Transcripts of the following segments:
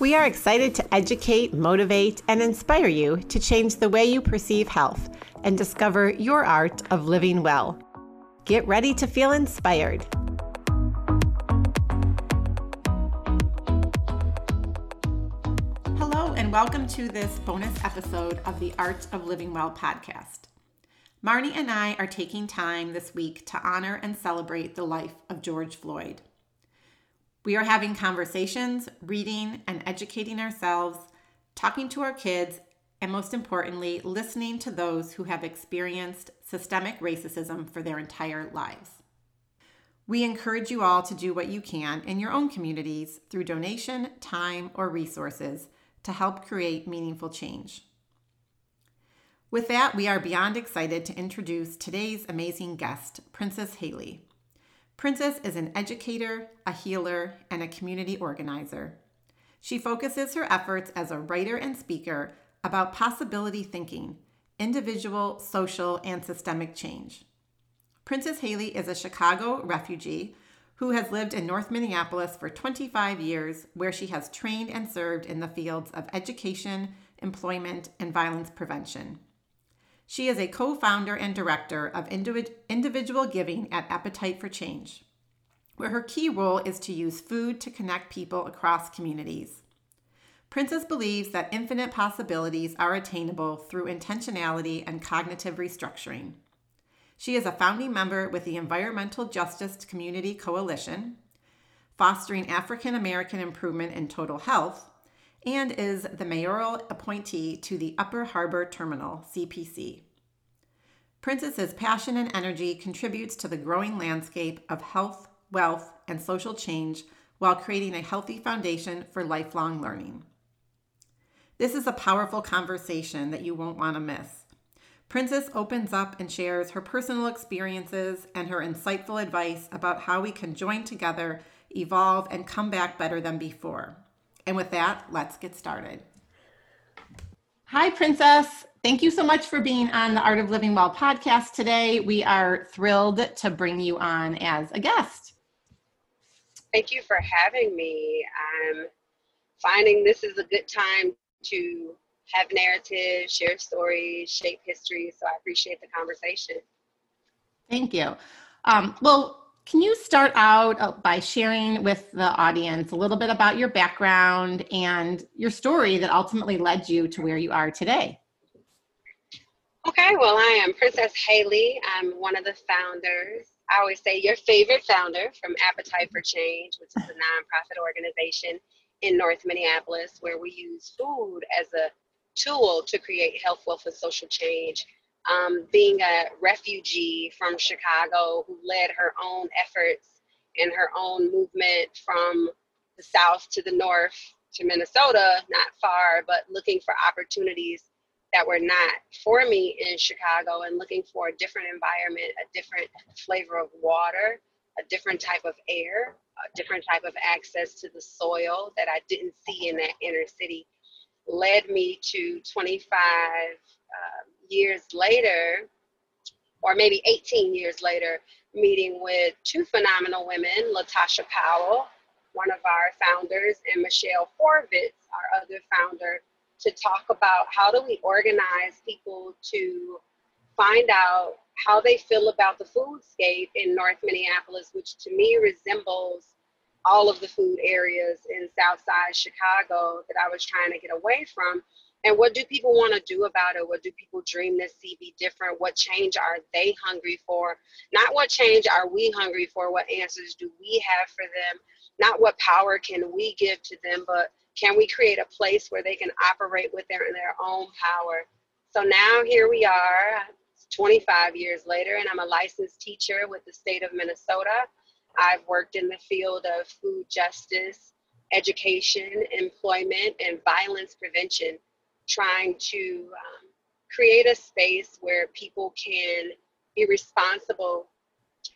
We are excited to educate, motivate, and inspire you to change the way you perceive health and discover your art of living well. Get ready to feel inspired. Hello, and welcome to this bonus episode of the Art of Living Well podcast. Marnie and I are taking time this week to honor and celebrate the life of George Floyd. We are having conversations, reading and educating ourselves, talking to our kids, and most importantly, listening to those who have experienced systemic racism for their entire lives. We encourage you all to do what you can in your own communities through donation, time, or resources to help create meaningful change. With that, we are beyond excited to introduce today's amazing guest, Princess Haley. Princess is an educator, a healer, and a community organizer. She focuses her efforts as a writer and speaker about possibility thinking, individual, social, and systemic change. Princess Haley is a Chicago refugee who has lived in North Minneapolis for 25 years, where she has trained and served in the fields of education, employment, and violence prevention. She is a co-founder and director of individual giving at Appetite for Change, where her key role is to use food to connect people across communities. Princess believes that infinite possibilities are attainable through intentionality and cognitive restructuring. She is a founding member with the Environmental Justice Community Coalition, Fostering African-American Improvement in Total Health, and is the mayoral appointee to the Upper Harbor Terminal CPC. Princess's passion and energy contributes to the growing landscape of health, wealth, and social change while creating a healthy foundation for lifelong learning. This is a powerful conversation that you won't want to miss. Princess opens up and shares her personal experiences and her insightful advice about how we can join together, evolve, and come back better than before. And with that, let's get started. Hi, Princess. Thank you so much for being on the Art of Living Well podcast today. We are thrilled to bring you on as a guest. Thank you for having me. I'm finding this is a good time to have narrative, share stories, shape history, so I appreciate the conversation. Thank you. Can you start out by sharing with the audience a little bit about your background and your story that ultimately led you to where you are today? Okay, well, I am Princess Haley. I'm one of the founders. I always say your favorite founder from Appetite for Change, which is a nonprofit organization in North Minneapolis, where we use food as a tool to create health, wealth, and social change. Being a refugee from Chicago who led her own efforts and her own movement from the South to the North to Minnesota, not far, but looking for opportunities that were not for me in Chicago and looking for a different environment, a different flavor of water, a different type of air, a different type of access to the soil that I didn't see in that inner city, led me to 25 years later, or maybe 18 years later, meeting with two phenomenal women, Latasha Powell, one of our founders, and Michelle Horvitz, our other founder, to talk about how do we organize people to find out how they feel about the foodscape in North Minneapolis, which to me resembles all of the food areas in Southside Chicago that I was trying to get away from. And what do people want to do about it? What do people dream to see be different? What change are they hungry for? Not what change are we hungry for? What answers do we have for them? Not what power can we give to them, but can we create a place where they can operate with their own power? So now here we are, 25 years later, and I'm a licensed teacher with the state of Minnesota. I've worked in the field of food justice, education, employment, and violence prevention, trying to create a space where people can be responsible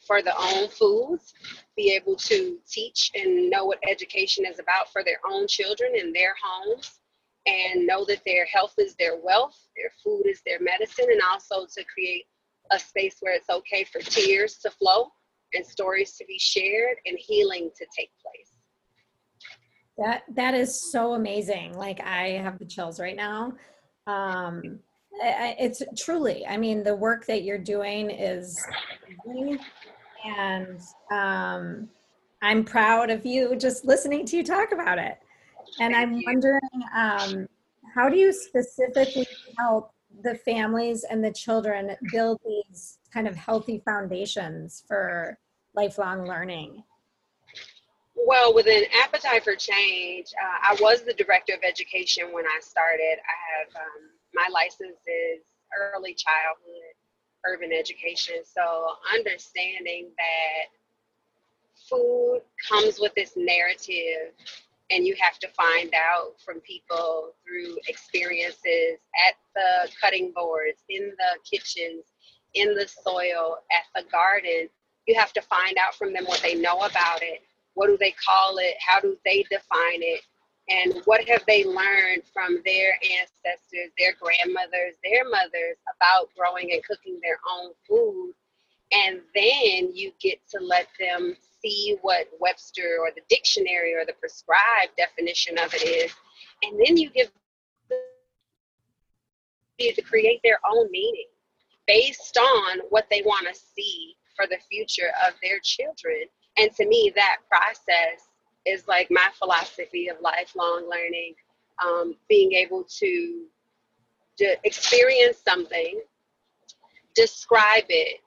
for their own foods, be able to teach and know what education is about for their own children in their homes, and know that their health is their wealth, their food is their medicine, and also to create a space where it's okay for tears to flow and stories to be shared and healing to take place. That is so amazing. Like, I have the chills right now. It's truly, I mean, the work that you're doing is amazing, and I'm proud of you just listening to you talk about it. And I'm wondering, how do you specifically help the families and the children build these kind of healthy foundations for lifelong learning? Well, within Appetite for Change, I was the director of education when I started. I have my license is early childhood urban education. So understanding that food comes with this narrative, and you have to find out from people through experiences at the cutting boards, in the kitchens, in the soil, at the garden. You have to find out from them what they know about it. What do they call it? How do they define it? And what have they learned from their ancestors, their grandmothers, their mothers about growing and cooking their own food? And then you get to let them see what Webster or the dictionary or the prescribed definition of it is. And then you give them to create their own meaning based on what they want to see for the future of their children. And to me, that process is like my philosophy of lifelong learning, being able to experience something, describe it,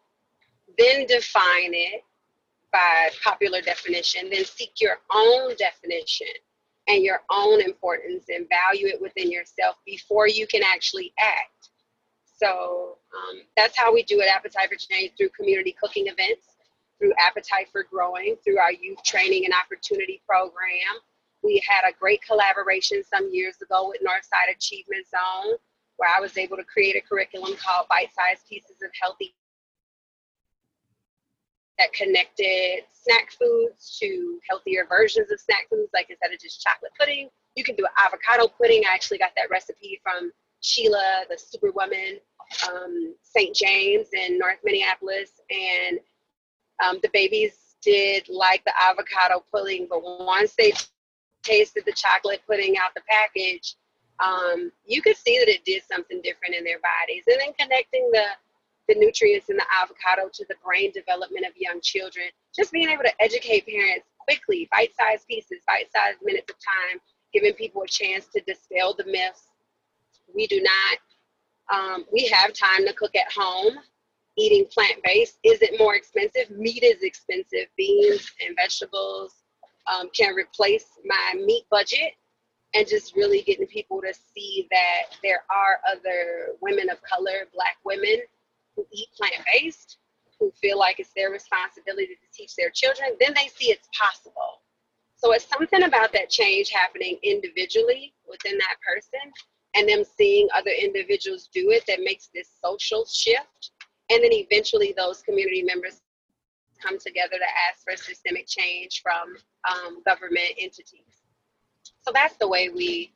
then define it by popular definition, then seek your own definition and your own importance and value it within yourself before you can actually act. So that's how we do it, Appetite for Change, through community cooking events, through Appetite for Growing, through our youth training and opportunity program. We had a great collaboration some years ago with Northside Achievement Zone, where I was able to create a curriculum called Bite-Sized Pieces of Healthy that connected snack foods to healthier versions of snack foods. Like, instead of just chocolate pudding, you can do an avocado pudding. I actually got that recipe from Sheila, the superwoman, St. James in North Minneapolis. And the babies did like the avocado pudding, but once they tasted the chocolate pudding out the package, you could see that it did something different in their bodies. And then connecting the nutrients in the avocado to the brain development of young children, just being able to educate parents quickly, bite-sized pieces, bite-sized minutes of time, giving people a chance to dispel the myths. We do not, we have time to cook at home. Eating plant-based isn't more expensive. Meat is expensive. Beans and vegetables can replace my meat budget, and just really getting people to see that there are other women of color, Black women, who eat plant-based, who feel like it's their responsibility to teach their children. Then they see it's possible. So it's something about that change happening individually within that person, and them seeing other individuals do it, that makes this social shift. And then eventually those community members come together to ask for systemic change from government entities. So that's the way we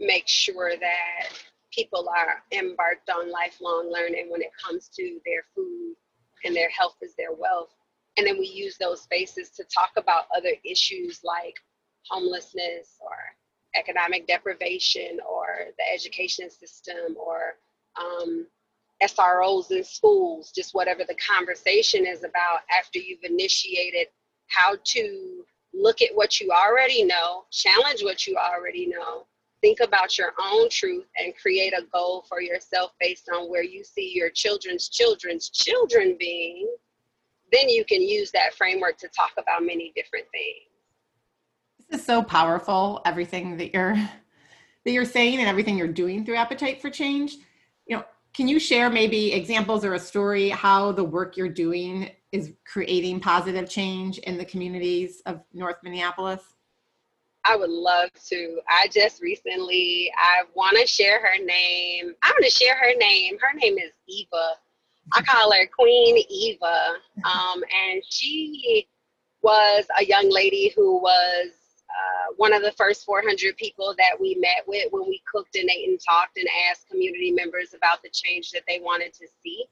make sure that people are embarked on lifelong learning when it comes to their food, and their health is their wealth. And then we use those spaces to talk about other issues like homelessness or economic deprivation or the education system or SROs in schools, just whatever the conversation is about after you've initiated how to look at what you already know, challenge what you already know, think about your own truth, and create a goal for yourself based on where you see your children's children's children being. Then you can use that framework to talk about many different things. This is so powerful, everything that you're saying and everything you're doing through Appetite for Change. You know, can you share maybe examples or a story how the work you're doing is creating positive change in the communities of North Minneapolis? I would love to. I want to share her name. I'm going to share her name. Her name is Eva. I call her Queen Eva. And she was a young lady who was one of the first 400 people that we met with when we cooked and ate and talked and asked community members about the change that they wanted to see,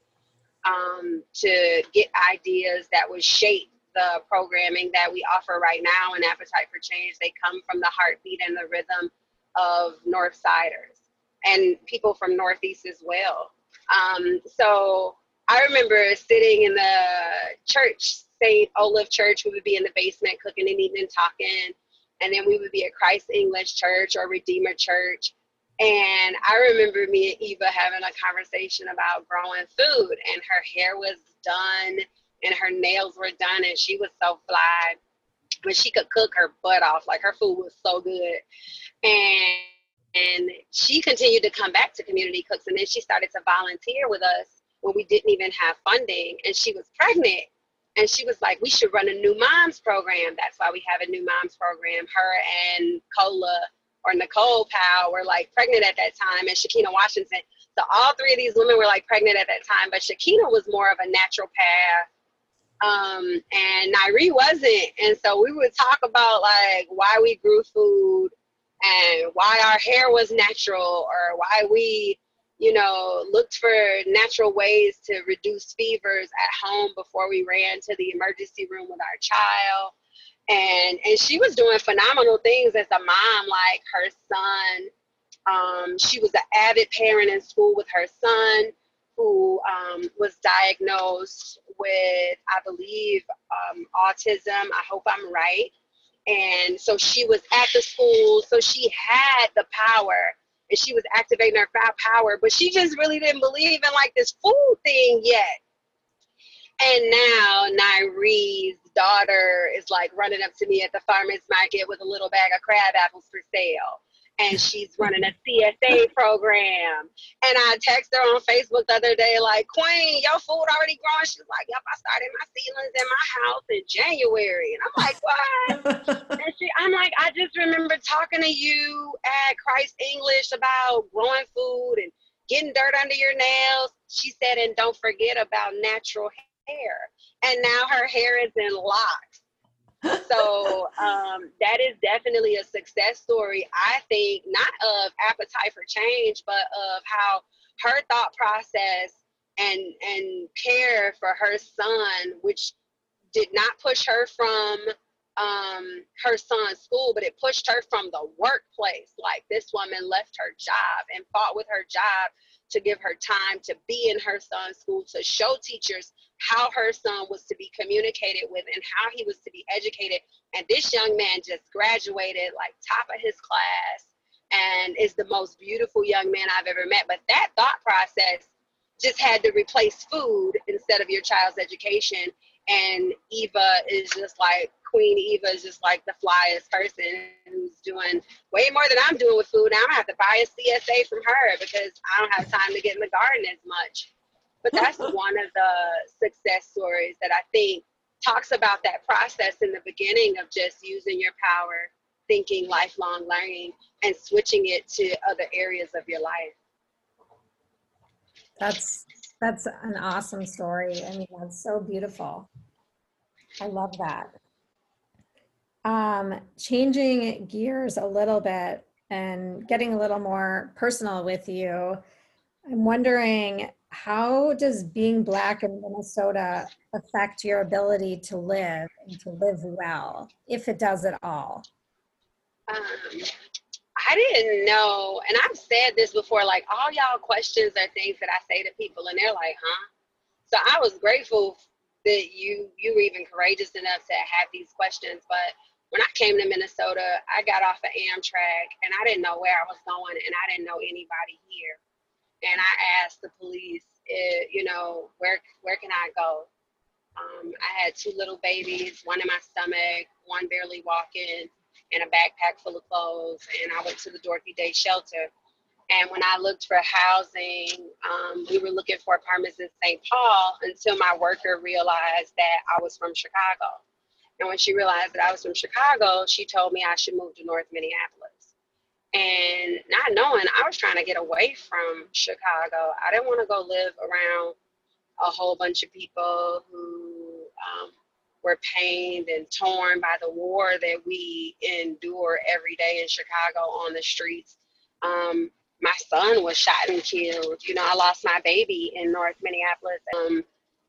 to get ideas that would shape the programming that we offer right now in Appetite for Change. They come from the heartbeat and the rhythm of Northsiders and people from Northeast as well. So I remember sitting in the church, St. Olaf Church. We would be in the basement cooking and eating and talking. And then we would be at Christ English Church or Redeemer Church. And I remember me and Eva having a conversation about growing food, and her hair was done and her nails were done, and she was so fly, but she could cook her butt off. Like, her food was so good. And she continued to come back to community cooks, and then she started to volunteer with us when we didn't even have funding, and she was pregnant. And she was like, we should run a new moms program. That's why we have a new moms program. Her and Nicole Powell were like pregnant at that time, and Shekina Washington. So all three of these women were like pregnant at that time, but Shekina was more of a naturopath, and Nyree wasn't. And so we would talk about like why we grew food and why our hair was natural, or why we, you know, looked for natural ways to reduce fevers at home before we ran to the emergency room with our child. And she was doing phenomenal things as a mom, like her son. She was an avid parent in school with her son, who was diagnosed with, I believe, autism. I hope I'm right. And so she was at the school, so she had the power, and she was activating her power, but she just really didn't believe in like this food thing yet. And now Nyree's daughter is like running up to me at the farmer's market with a little bag of crab apples for sale, and she's running a CSA program. And I texted her on Facebook the other day, like, Queen, your food already grown? She's like, yep, I started my seedlings in my house in January. And I'm like, what? And I'm like, I just remember talking to you at Christ English about growing food and getting dirt under your nails. She said, and don't forget about natural hair. And now her hair is in locks. So that is definitely a success story, I think, not of Appetite for Change, but of how her thought process and care for her son, which did not push her from her son's school, but it pushed her from the workplace. Like, this woman left her job and fought with her job to give her time to be in her son's school, to show teachers how her son was to be communicated with and how he was to be educated. And this young man just graduated like top of his class and is the most beautiful young man I've ever met. But that thought process just had to replace food instead of your child's education. And Eva is just like, Queen Eva is just like the flyest person who's doing way more than I'm doing with food. Now I'm gonna have to buy a CSA from her because I don't have time to get in the garden as much. But that's one of the success stories that I think talks about that process in the beginning of just using your power, thinking lifelong learning, and switching it to other areas of your life. That's an awesome story. I mean, that's so beautiful. I love that. Changing gears a little bit and getting a little more personal with you, I'm wondering, how does being Black in Minnesota affect your ability to live and to live well, if it does at all? I didn't know, and I've said this before, like, all y'all questions are things that I say to people, and they're like, huh? So I was grateful that you were even courageous enough to have these questions, but when I came to Minnesota, I got off of Amtrak, and I didn't know where I was going, and I didn't know anybody here. And I asked the police, you know, where can I go? I had two little babies, one in my stomach, one barely walking, and a backpack full of clothes. And I went to the Dorothy Day shelter. And when I looked for housing, we were looking for apartments in St. Paul until my worker realized that I was from Chicago. And when she realized that I was from Chicago, she told me I should move to North Minneapolis. And not knowing, I was trying to get away from Chicago. I didn't want to go live around a whole bunch of people who were pained and torn by the war that we endure every day in Chicago on the streets. My son was shot and killed. You know, I lost my baby in North Minneapolis.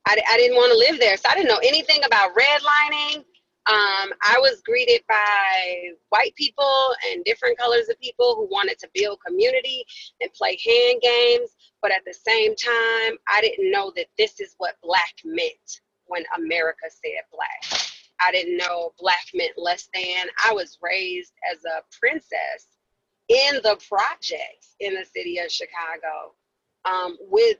I didn't want to live there. So I didn't know anything about redlining. I was greeted by white people and different colors of people who wanted to build community and play hand games. But at the same time, I didn't know that this is what Black meant when America said Black. I didn't know Black meant less than. I was raised as a princess in the projects in the city of Chicago, with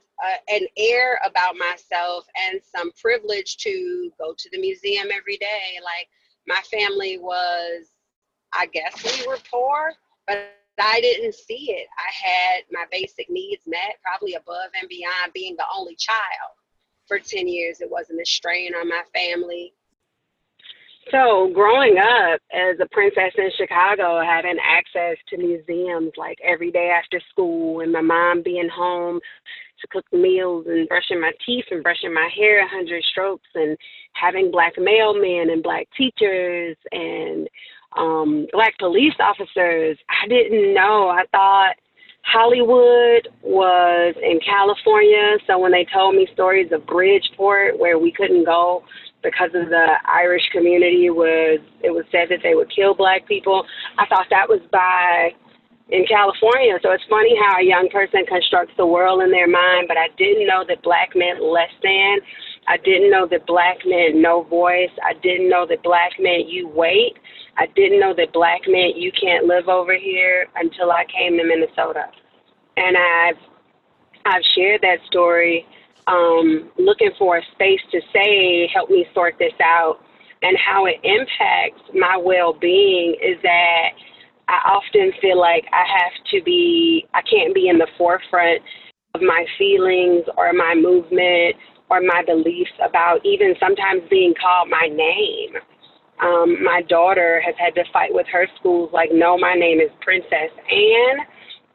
an air about myself and some privilege to go to the museum every day. Like, my family was, I guess we were poor, but I didn't see it. I had my basic needs met, probably above and beyond being the only child. For 10 years, it wasn't a strain on my family. So growing up as a princess in Chicago, having access to museums like every day after school, and my mom being home to cook meals and brushing my teeth and brushing my hair 100 strokes, and having Black mailmen and Black teachers and Black police officers, I didn't know. I thought Hollywood was in California. So when they told me stories of Bridgeport, where we couldn't go because of the Irish community, it was said that they would kill Black people. I thought that was in California. So it's funny how a young person constructs the world in their mind, but I didn't know that Black meant less than. I didn't know that Black meant no voice. I didn't know that Black meant you wait. I didn't know that Black meant you can't live over here until I came to Minnesota. And I've shared that story, looking for a space to say, help me sort this out. And how it impacts my well-being is that I often feel like I can't be in the forefront of my feelings or my movement or my beliefs about even sometimes being called my name. My daughter has had to fight with her schools, like, no, my name is Princess Anne,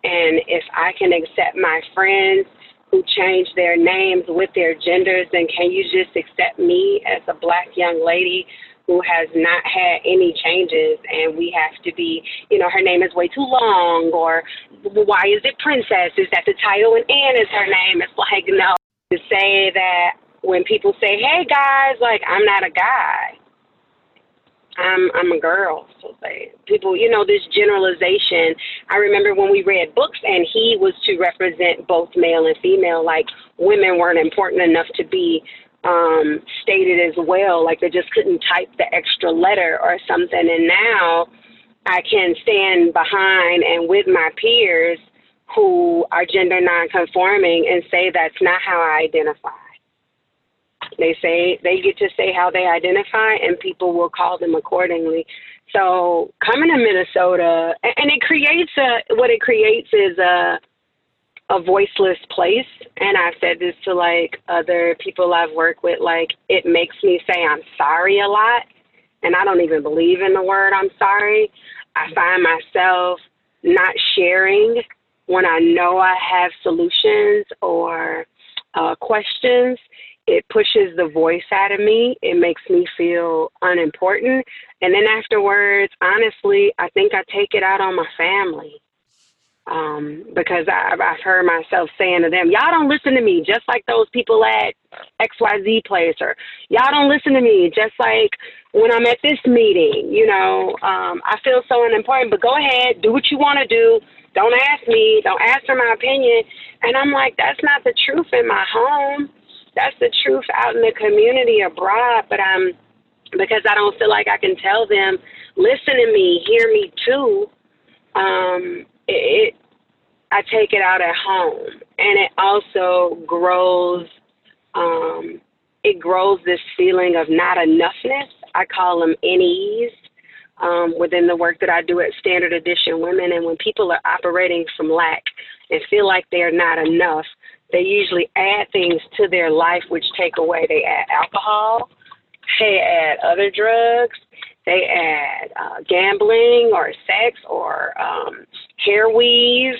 and if I can accept my friends who change their names with their genders, then can you just accept me as a Black young lady who has not had any changes? And we have to be, you know, her name is way too long, or why is it Princess? Is that the title and Anne is her name? It's like, no. To say that when people say, hey, guys, like, I'm not a guy. I'm a girl. So say people, you know, this generalization. I remember when we read books and he was to represent both male and female, like women weren't important enough to be stated as well. Like, they just couldn't type the extra letter or something. And now I can stand behind and with my peers who are gender nonconforming and say, that's not how I identify. They say they get to say how they identify, and people will call them accordingly. So coming to Minnesota, and it creates a voiceless place. And I've said this to, like, other people I've worked with, like, it makes me say I'm sorry a lot, and I don't even believe in the word I'm sorry. I find myself not sharing when I know I have solutions or questions. It pushes the voice out of me. It makes me feel unimportant. And then afterwards, honestly, I think I take it out on my family, because I've heard myself saying to them, y'all don't listen to me, just like those people at XYZ place, or y'all don't listen to me, just like when I'm at this meeting, you know, I feel so unimportant, but go ahead, do what you want to do. Don't ask me, don't ask for my opinion. And I'm like, that's not the truth in my home. That's the truth out in the community abroad, but because I don't feel like I can tell them, listen to me, hear me too, I take it out at home. And it also grows, this feeling of not enoughness. I call them NEs within the work that I do at Standard Edition Women. And when people are operating from lack and feel like they're not enough, they usually add things to their life which take away. They add alcohol They add other drugs. They add gambling or sex or hair weave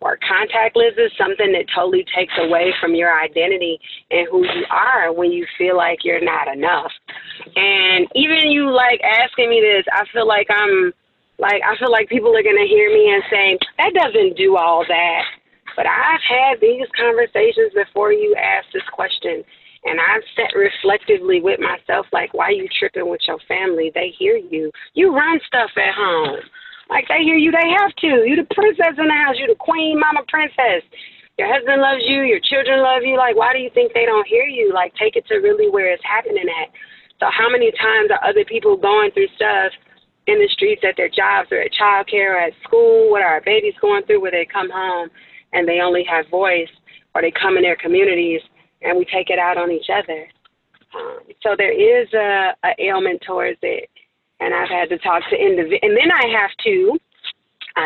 or contact lenses, something that totally takes away from your identity and who you are when you feel like you're not enough. And even you like asking me this, I feel like people are going to hear me and say, that doesn't do all that. But I've had these conversations before you asked this question. And I've sat reflectively with myself, like, why you tripping with your family? They hear you. You run stuff at home. Like, they hear you. They have to. You the princess in the house. You the queen, mama princess. Your husband loves you. Your children love you. Like, why do you think they don't hear you? Like, take it to really where it's happening at. So how many times are other people going through stuff in the streets, at their jobs, or at childcare, or at school? What are our babies going through where they come home and they only have voice, or they come in their communities and we take it out on each other? So there is an ailment towards it, and I've had to talk to individuals. And then I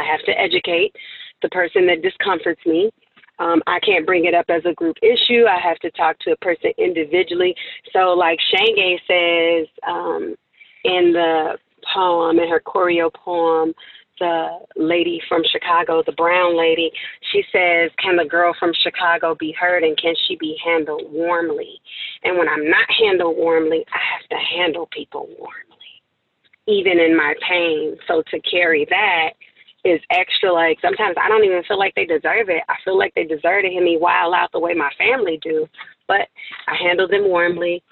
have to educate the person that discomforts me. I can't bring it up as a group issue. I have to talk to a person individually. So like Shange says in the poem, in her choreo poem, the lady from Chicago, the brown lady, she says, can the girl from Chicago be heard and can she be handled warmly? And when I'm not handled warmly, I have to handle people warmly, even in my pain. So to carry that is extra. Like, sometimes I don't even feel like they deserve it. I feel like they deserve to hear me wild out the way my family do, but I handle them warmly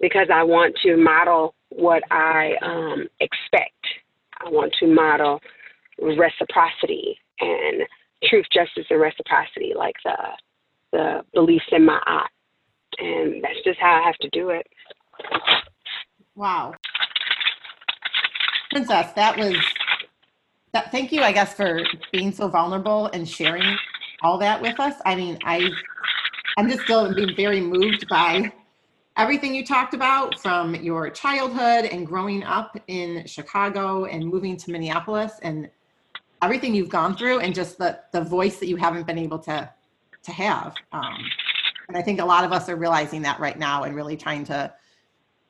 because I want to model what I expect. I want to model reciprocity and truth, justice, and reciprocity, like the beliefs in my eye. And that's just how I have to do it. Wow. Princess, that was, thank you, I guess, for being so vulnerable and sharing all that with us. I mean, I'm just still being very moved by everything you talked about, from your childhood and growing up in Chicago and moving to Minneapolis, and everything you've gone through, and just the voice that you haven't been able to have. And I think a lot of us are realizing that right now and really trying to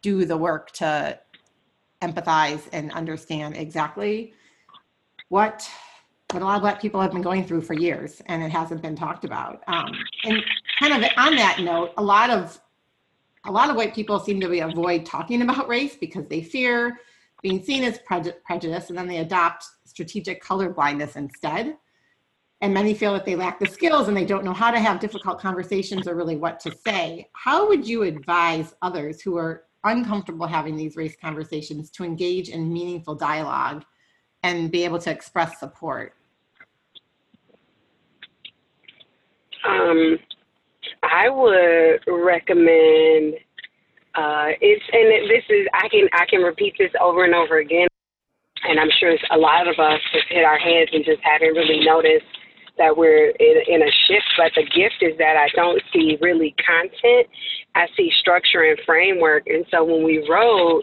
do the work to empathize and understand exactly what a lot of Black people have been going through for years, and it hasn't been talked about. And kind of on that note, a lot of white people seem to avoid talking about race because they fear being seen as prejudice, and then they adopt strategic colorblindness instead. And many feel that they lack the skills and they don't know how to have difficult conversations or really what to say. How would you advise others who are uncomfortable having these race conversations to engage in meaningful dialogue and be able to express support? I would recommend I can repeat this over and over again, and I'm sure a lot of us have hit our heads and just haven't really noticed that we're in a shift. But the gift is that I don't see really content. I see structure and framework. And so when we wrote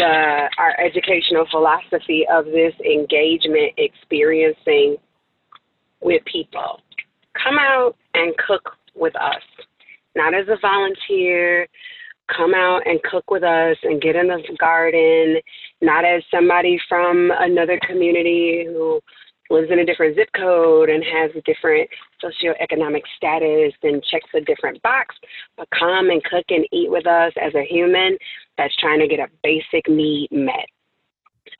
our educational philosophy of this engagement, experiencing with people, come out and cook with us, not as a volunteer. Come out and cook with us and get in the garden, not as somebody from another community who lives in a different zip code and has a different socioeconomic status and checks a different box, but come and cook and eat with us as a human that's trying to get a basic need met,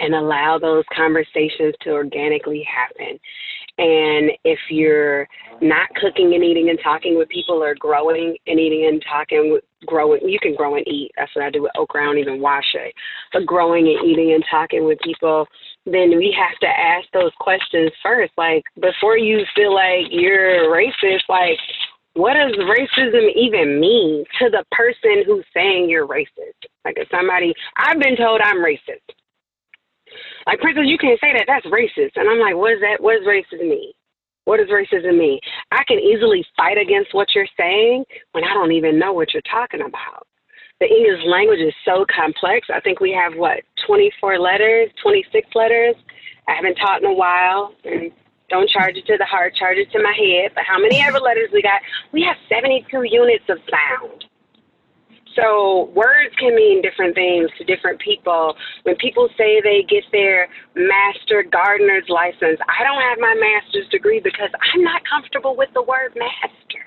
and allow those conversations to organically happen. And if you're not cooking and eating and talking with people, or growing and eating and talking, you can grow and eat. That's what I do with okra. I don't even wash it. But growing and eating and talking with people, then we have to ask those questions first. Like, before you feel like you're racist, like, what does racism even mean to the person who's saying you're racist? Like, if somebody, I've been told I'm racist. Like, Princess, you can't say that. That's racist. And I'm like, what is that? What does racism mean? What does racism mean? I can easily fight against what you're saying when I don't even know what you're talking about. The English language is so complex. I think we have, 24 letters, 26 letters. I haven't taught in a while. And don't charge it to the heart, charge it to my head. But how many ever letters we got? We have 72 units of sound. So words can mean different things to different people. When people say they get their master gardener's license, I don't have my master's degree because I'm not comfortable with the word master.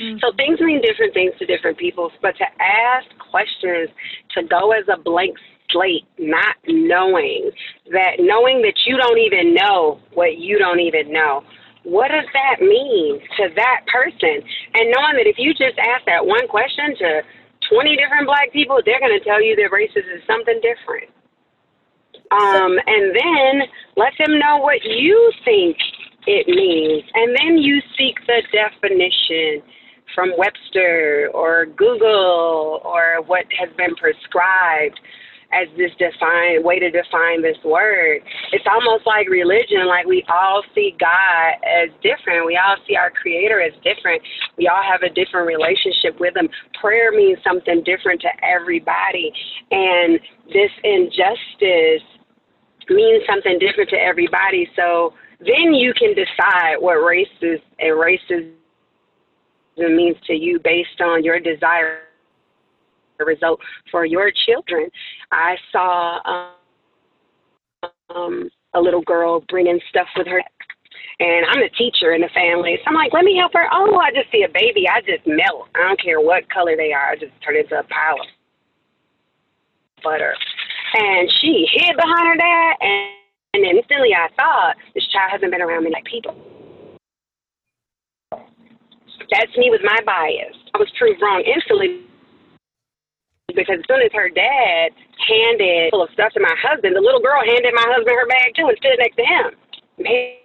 Mm-hmm. So things mean different things to different people, but to ask questions, to go as a blank slate, not knowing that you don't even know what you don't even know. What does that mean to that person? And knowing that if you just ask that one question to 20 different black people, they're going to tell you that racism is something different. And then let them know what you think it means. And then you seek the definition from Webster or Google or what has been prescribed as this way to define this word. It's almost like religion, like we all see God as different. We all see our creator as different. We all have a different relationship with him. Prayer means something different to everybody. And this injustice means something different to everybody. So then you can decide what racism and racism means to you based on your desire result for your children. I saw a little girl bringing stuff with her, and I'm a teacher in the family, so I'm like, let me help her. Oh, I just see a baby. I just melt. I don't care what color they are. I just turn into a pile of butter. And she hid behind her dad, and then instantly I thought, this child hasn't been around many people. That's me with my bias. I was proved wrong instantly, because as soon as her dad handed full of stuff to my husband, the little girl handed my husband her bag too and stood next to him. Maybe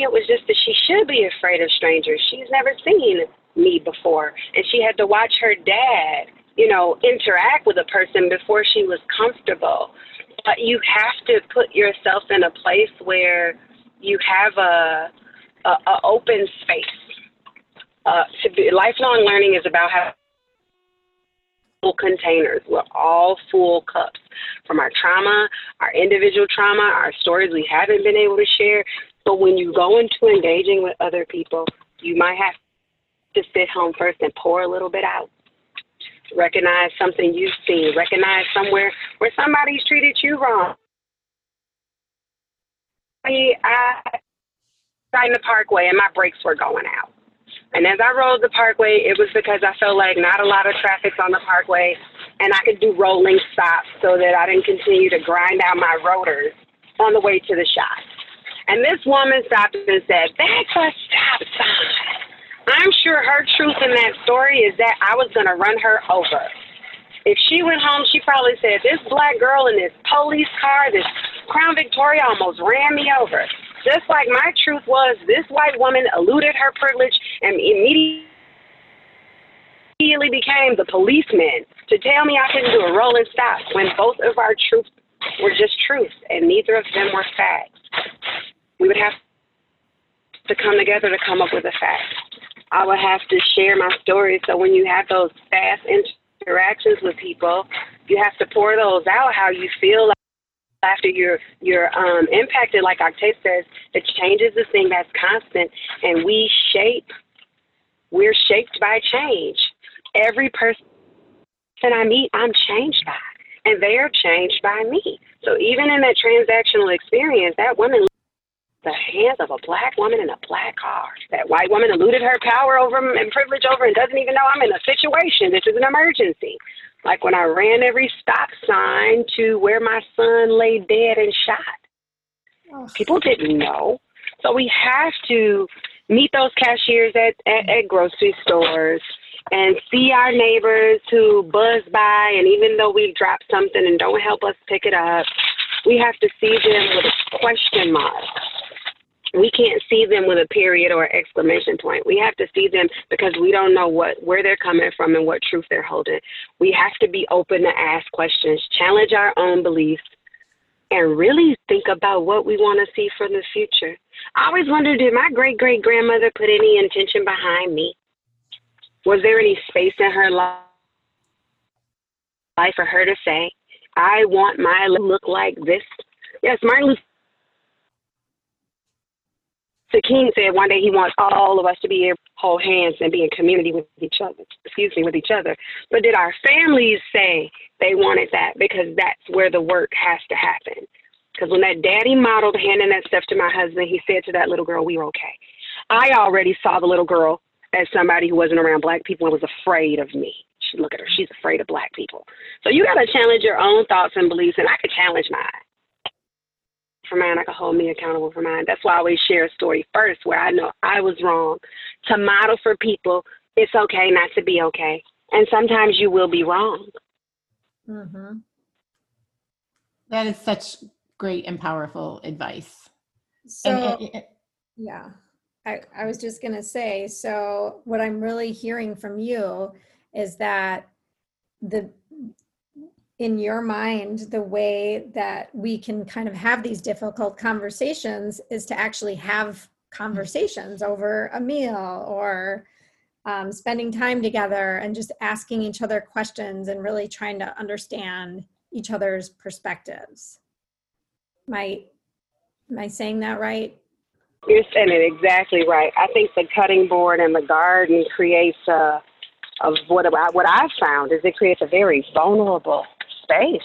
it was just that she should be afraid of strangers. She's never seen me before, and she had to watch her dad, interact with a person before she was comfortable. But you have to put yourself in a place where you have a open space. Lifelong learning is about how full containers. We're all full cups from our trauma, our individual trauma, our stories we haven't been able to share. But when you go into engaging with other people, you might have to sit home first and pour a little bit out. Recognize something you've seen. Recognize somewhere where somebody's treated you wrong. I got in the parkway and my brakes were going out. And as I rode the parkway, it was because I felt like not a lot of traffic's on the parkway, and I could do rolling stops so that I didn't continue to grind out my rotors on the way to the shop. And this woman stopped and said, "That's a stop sign." I'm sure her truth in that story is that I was going to run her over. If she went home, she probably said, "This black girl in this police car, this Crown Victoria almost ran me over." Just like my truth was, this white woman eluded her privilege and immediately became the policeman to tell me I couldn't do a rolling stop, when both of our truths were just truths and neither of them were facts. We would have to come together to come up with a fact. I would have to share my story, so when you have those fast interactions with people, you have to pour those out how you feel like after you're impacted, like Octave says, that change is the thing that's constant, and we're shaped by change. Every person I meet, I'm changed by, and they are changed by me. So even in that transactional experience, that woman, the hands of a black woman in a black car, that white woman eluded her power over and privilege over and doesn't even know I'm in a situation. This is an emergency. Like when I ran every stop sign to where my son lay dead and shot. People didn't know. So we have to meet those cashiers at grocery stores and see our neighbors who buzz by, and even though we drop something and don't help us pick it up, we have to see them with a question mark. We can't see them with a period or exclamation point. We have to see them because we don't know where they're coming from and what truth they're holding. We have to be open to ask questions, challenge our own beliefs, and really think about what we want to see for the future. I always wondered, did my great-great-grandmother put any intention behind me? Was there any space in her life for her to say, "I want my life to look like this"? Yes, Martin Luther So King said one day he wants all of us to be able to hold hands and be in community with each other, with each other. But did our families say they wanted that? Because that's where the work has to happen. Because when that daddy modeled handing that stuff to my husband, he said to that little girl, we were okay. I already saw the little girl as somebody who wasn't around black people and was afraid of me. Look at her. She's afraid of black people. So you got to challenge your own thoughts and beliefs, and I could challenge mine. For mine, I could hold me accountable for mine. That's why I always share a story first where I know I was wrong. To model for people, it's okay not to be okay. And sometimes you will be wrong. Mm-hmm. That is such great and powerful advice. So, yeah, I was just going to say, so what I'm really hearing from you is that in your mind, the way that we can kind of have these difficult conversations is to actually have conversations over a meal or spending time together and just asking each other questions and really trying to understand each other's perspectives. Am I saying that right? You're saying it exactly right. I think the cutting board and the garden creates what I've found is it creates a very vulnerable space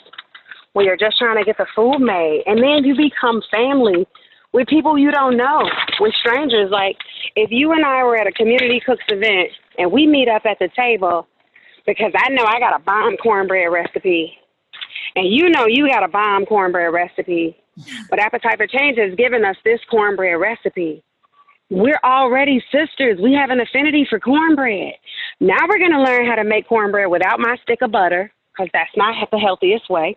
where you're just trying to get the food made. And then you become family with people you don't know, with strangers. Like if you and I were at a community cooks event and we meet up at the table because I know I got a bomb cornbread recipe and you know you got a bomb cornbread recipe, but Appetite for Change has given us this cornbread recipe. We're already sisters. We have an affinity for cornbread. Now we're going to learn how to make cornbread without my stick of butter, because that's not the healthiest way.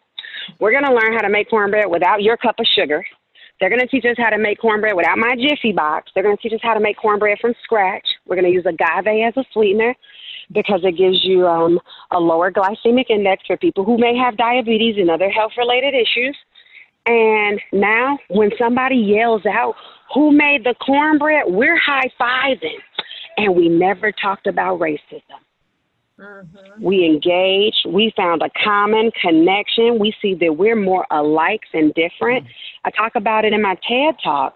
We're going to learn how to make cornbread without your cup of sugar. They're going to teach us how to make cornbread without my Jiffy box. They're going to teach us how to make cornbread from scratch. We're going to use agave as a sweetener because it gives you a lower glycemic index for people who may have diabetes and other health-related issues. And now when somebody yells out, who made the cornbread, we're high-fiving. And we never talked about racism. Mm-hmm. We engaged. We found a common connection. We see that we're more alike than different. Mm-hmm. I talk about it in my TED Talk.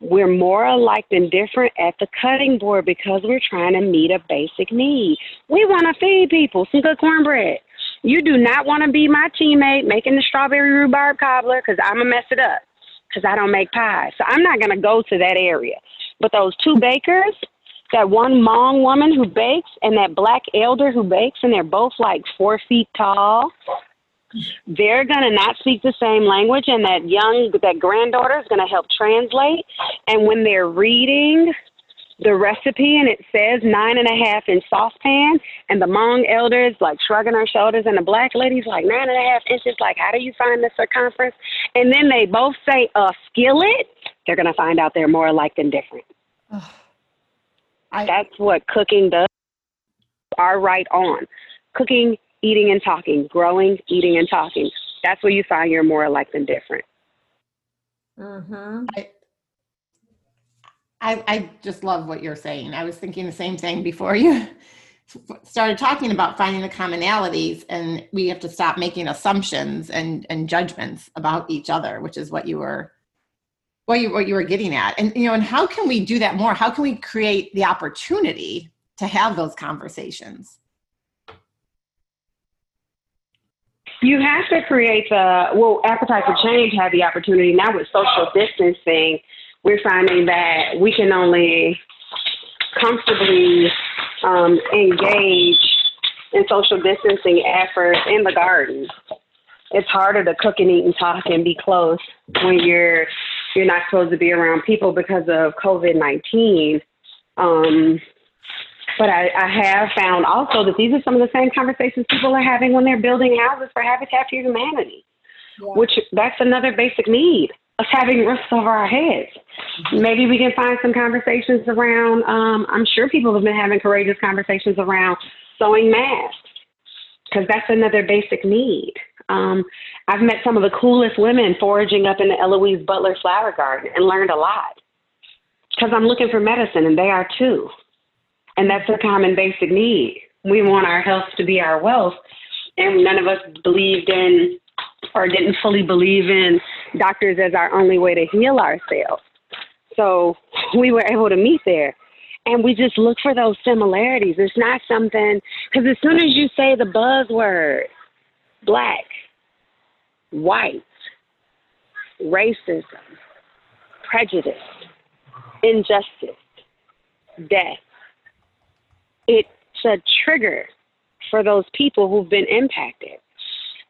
We're more alike than different at the cutting board because we're trying to meet a basic need. We want to feed people some good cornbread. You do not want to be my teammate making the strawberry rhubarb cobbler because I'm going to mess it up because I don't make pies. So I'm not going to go to that area. But those two bakers, that one Hmong woman who bakes and that black elder who bakes, and they're both like 4 feet tall, they're going to not speak the same language. And that granddaughter is going to help translate. And when they're reading the recipe and it says 9.5 in saucepan, and the Hmong elder is like shrugging her shoulders and the black lady's like 9.5 inches, like how do you find the circumference? And then they both say a skillet, they're going to find out they're more alike than different. That's what cooking does. Are right on. Cooking, eating, and talking. Growing, eating, and talking. That's where you find you're more alike than different. Mm-hmm. I just love what you're saying. I was thinking the same thing before you started talking about finding the commonalities, and we have to stop making assumptions and judgments about each other, which is what you were what you were getting at. And, you know, and how can we do that more? How can we create the opportunity to have those conversations? You have to create Appetite for Change had the opportunity. Now with social distancing, we're finding that we can only comfortably engage in social distancing efforts in the garden. It's harder to cook and eat and talk and be close when you're not supposed to be around people because of COVID-19. But I have found also that these are some of the same conversations people are having when they're building houses for Habitat for Humanity, which that's another basic need, us having roofs over our heads. Maybe we can find some conversations around, I'm sure people have been having courageous conversations around sewing masks because that's another basic need. I've met some of the coolest women foraging up in the Eloise Butler flower garden and learned a lot because I'm looking for medicine and they are too. And that's a common basic need. We want our health to be our wealth. And none of us believed in or didn't fully believe in doctors as our only way to heal ourselves. So we were able to meet there. And we just look for those similarities. It's not something, because as soon as you say the buzzword, black, white, racism, prejudice, injustice, death, it's a trigger for those people who've been impacted.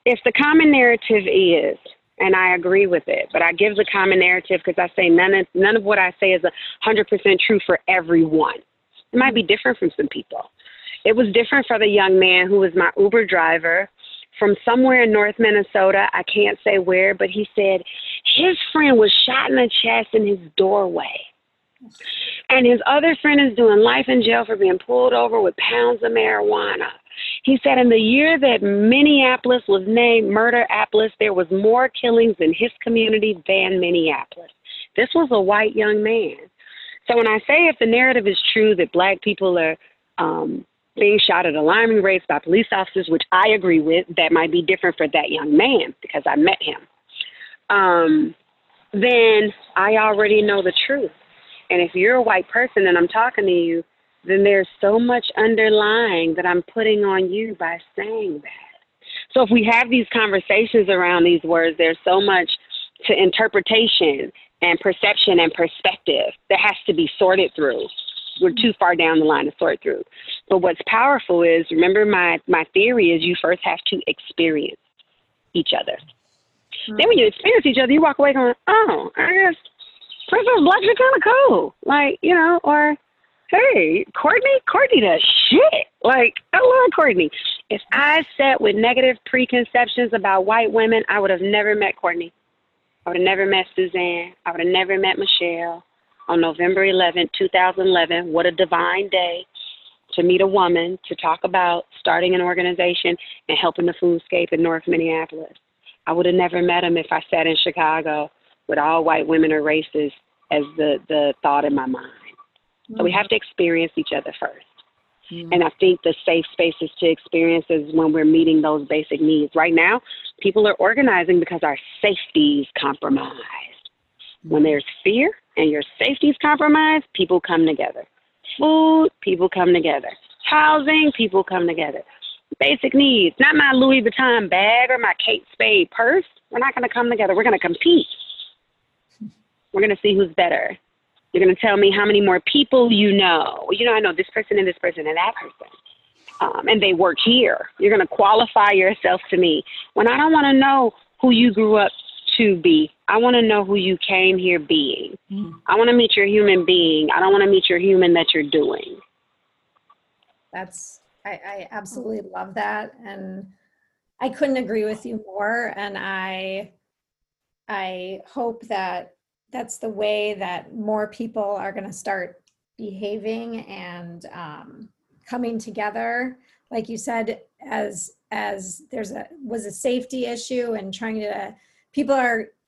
If the common narrative is, and I agree with it, but I give the common narrative because I say none of what I say is 100% true for everyone. It might be different from some people. It was different for the young man who was my Uber driver from somewhere in North Minnesota. I can't say where, but he said his friend was shot in the chest in his doorway. And his other friend is doing life in jail for being pulled over with pounds of marijuana. He said in the year that Minneapolis was named Murderapolis, there was more killings in his community than Minneapolis. This was a white young man. So when I say if the narrative is true that black people are being shot at alarming rates by police officers, which I agree with, that might be different for that young man because I met him, then I already know the truth. And if you're a white person and I'm talking to you, then there's so much underlying that I'm putting on you by saying that. So if we have these conversations around these words, there's so much to interpretation and perception and perspective that has to be sorted through. We're too far down the line to sort through. But what's powerful is, remember my theory is you first have to experience each other. Mm-hmm. Then when you experience each other, you walk away going, oh, I guess Princess Blacks are kind of cool. Like, you know, or... hey, Courtney does shit. Like, I love Courtney. If I sat with negative preconceptions about white women, I would have never met Courtney. I would have never met Suzanne. I would have never met Michelle. On November 11, 2011, what a divine day to meet a woman, to talk about starting an organization and helping the foodscape in North Minneapolis. I would have never met him if I sat in Chicago with all white women are racist as the thought in my mind. So we have to experience each other first. Mm-hmm. And I think the safe spaces to experience is when we're meeting those basic needs. Right now, people are organizing because our safety is compromised. Mm-hmm. When there's fear and your safety is compromised, people come together. Food, people come together. Housing, people come together. Basic needs, not my Louis Vuitton bag or my Kate Spade purse. We're not going to come together. We're going to compete. We're going to see who's better. You're going to tell me how many more people you know. You know, I know this person and this person and that person. And they work here. You're going to qualify yourself to me. When I don't want to know who you grew up to be, I want to know who you came here being. Mm. I want to meet your human being. I don't want to meet your human that you're doing. That's, I absolutely love that. And I couldn't agree with you more. And I hope that that's the way that more people are going to start behaving and coming together. Like you said, as there's was a safety issue and trying to,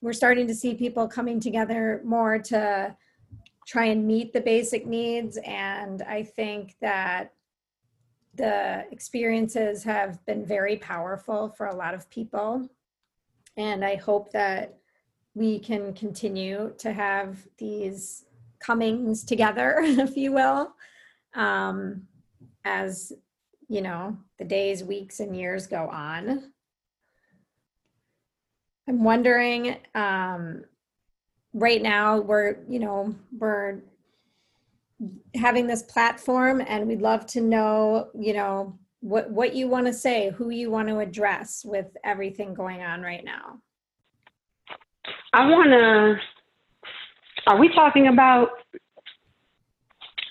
we're starting to see people coming together more to try and meet the basic needs. And I think that the experiences have been very powerful for a lot of people. And I hope that we can continue to have these comings together, if you will, as, you know, the days, weeks, and years go on. I'm wondering, right now we're having this platform and we'd love to know, you know, what you want to say, who you want to address with everything going on right now. Are we talking about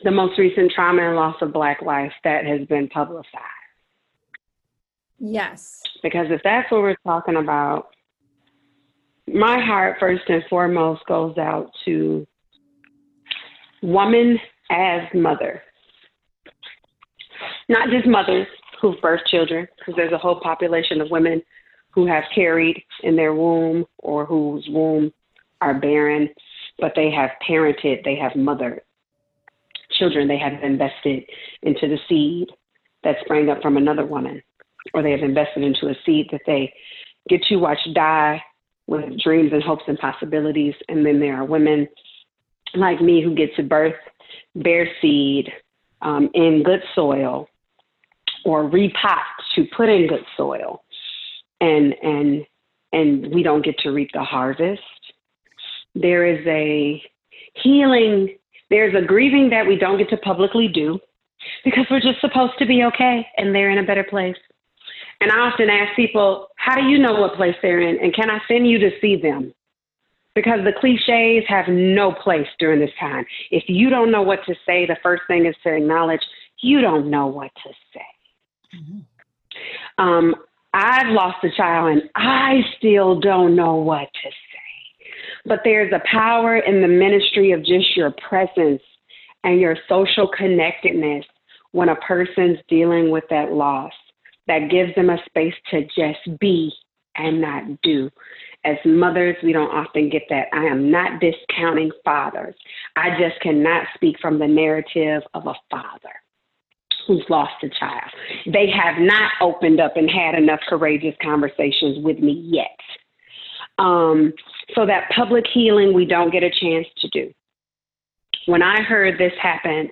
the most recent trauma and loss of Black life that has been publicized? Yes. Because if that's what we're talking about, my heart first and foremost goes out to women as mothers. Not just mothers who've birthed children, because there's a whole population of women who have carried in their womb or whose womb are barren, but they have parented, they have mothered children, they have invested into the seed that sprang up from another woman, or they have invested into a seed that they get to watch die with dreams and hopes and possibilities. And then there are women like me who get to birth, bear seed in good soil, or repot to put in good soil, and we don't get to reap the harvest. There is a healing. There's a grieving that we don't get to publicly do because we're just supposed to be okay and they're in a better place. And I often ask people, how do you know what place they're in? And can I send you to see them? Because the cliches have no place during this time. If you don't know what to say, the first thing is to acknowledge you don't know what to say. Mm-hmm. I've lost a child and I still don't know what to say. But there's a power in the ministry of just your presence and your social connectedness when a person's dealing with that loss. That gives them a space to just be and not do. As mothers, we don't often get that. I am not discounting fathers. I just cannot speak from the narrative of a father who's lost a child. They have not opened up and had enough courageous conversations with me yet. So that public healing we don't get a chance to do. When I heard this happened,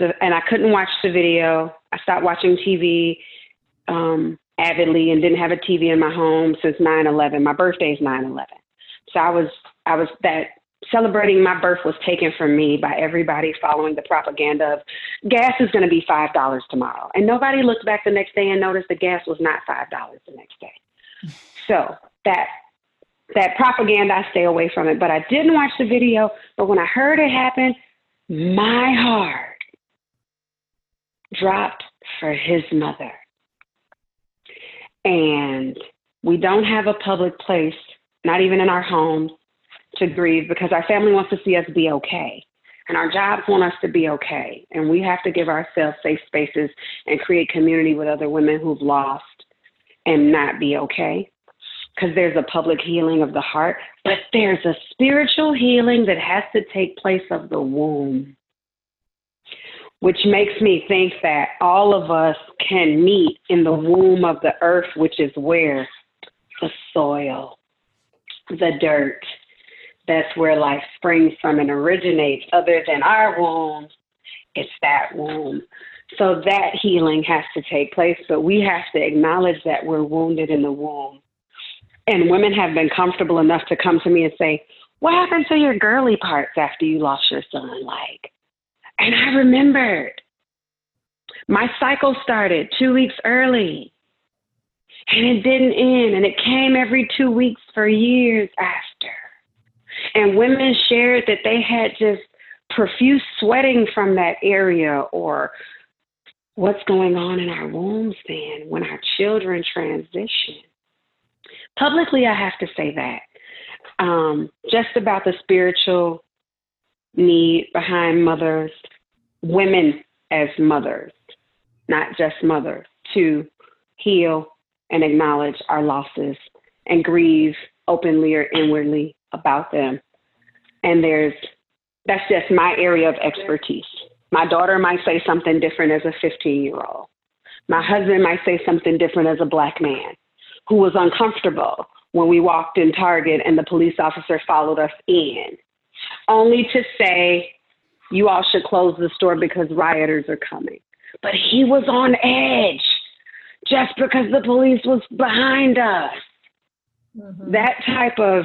and I couldn't watch the video, I stopped watching TV avidly and didn't have a TV in my home since 9/11. My birthday's 9/11. So I was that celebrating my birth was taken from me by everybody following the propaganda of gas is going to be $5 tomorrow. And nobody looked back the next day and noticed the gas was not $5 the next day. So that propaganda, I stay away from it, but I didn't watch the video. But when I heard it happen, my heart dropped for his mother. And we don't have a public place, not even in our homes, to grieve because our family wants to see us be okay. And our jobs want us to be okay. And we have to give ourselves safe spaces and create community with other women who've lost and not be okay. Because there's a public healing of the heart, but there's a spiritual healing that has to take place of the womb, which makes me think that all of us can meet in the womb of the earth, which is where the soil, the dirt, that's where life springs from and originates. Other than our womb, it's that womb. So that healing has to take place, but we have to acknowledge that we're wounded in the womb. And women have been comfortable enough to come to me and say, what happened to your girly parts after you lost your son? Like, and I remembered my cycle started 2 weeks early and it didn't end. And it came every 2 weeks for years after. And women shared that they had just profuse sweating from that area, or what's going on in our wombs then when our children transition. Publicly, I have to say that. Just about the spiritual need behind mothers, women as mothers, not just mothers, to heal and acknowledge our losses and grieve openly or inwardly about them. And that's just my area of expertise. My daughter might say something different as a 15-year-old. My husband might say something different as a Black man who was uncomfortable when we walked in Target and the police officer followed us in, only to say, you all should close the store because rioters are coming. But he was on edge just because the police was behind us. Mm-hmm. That type of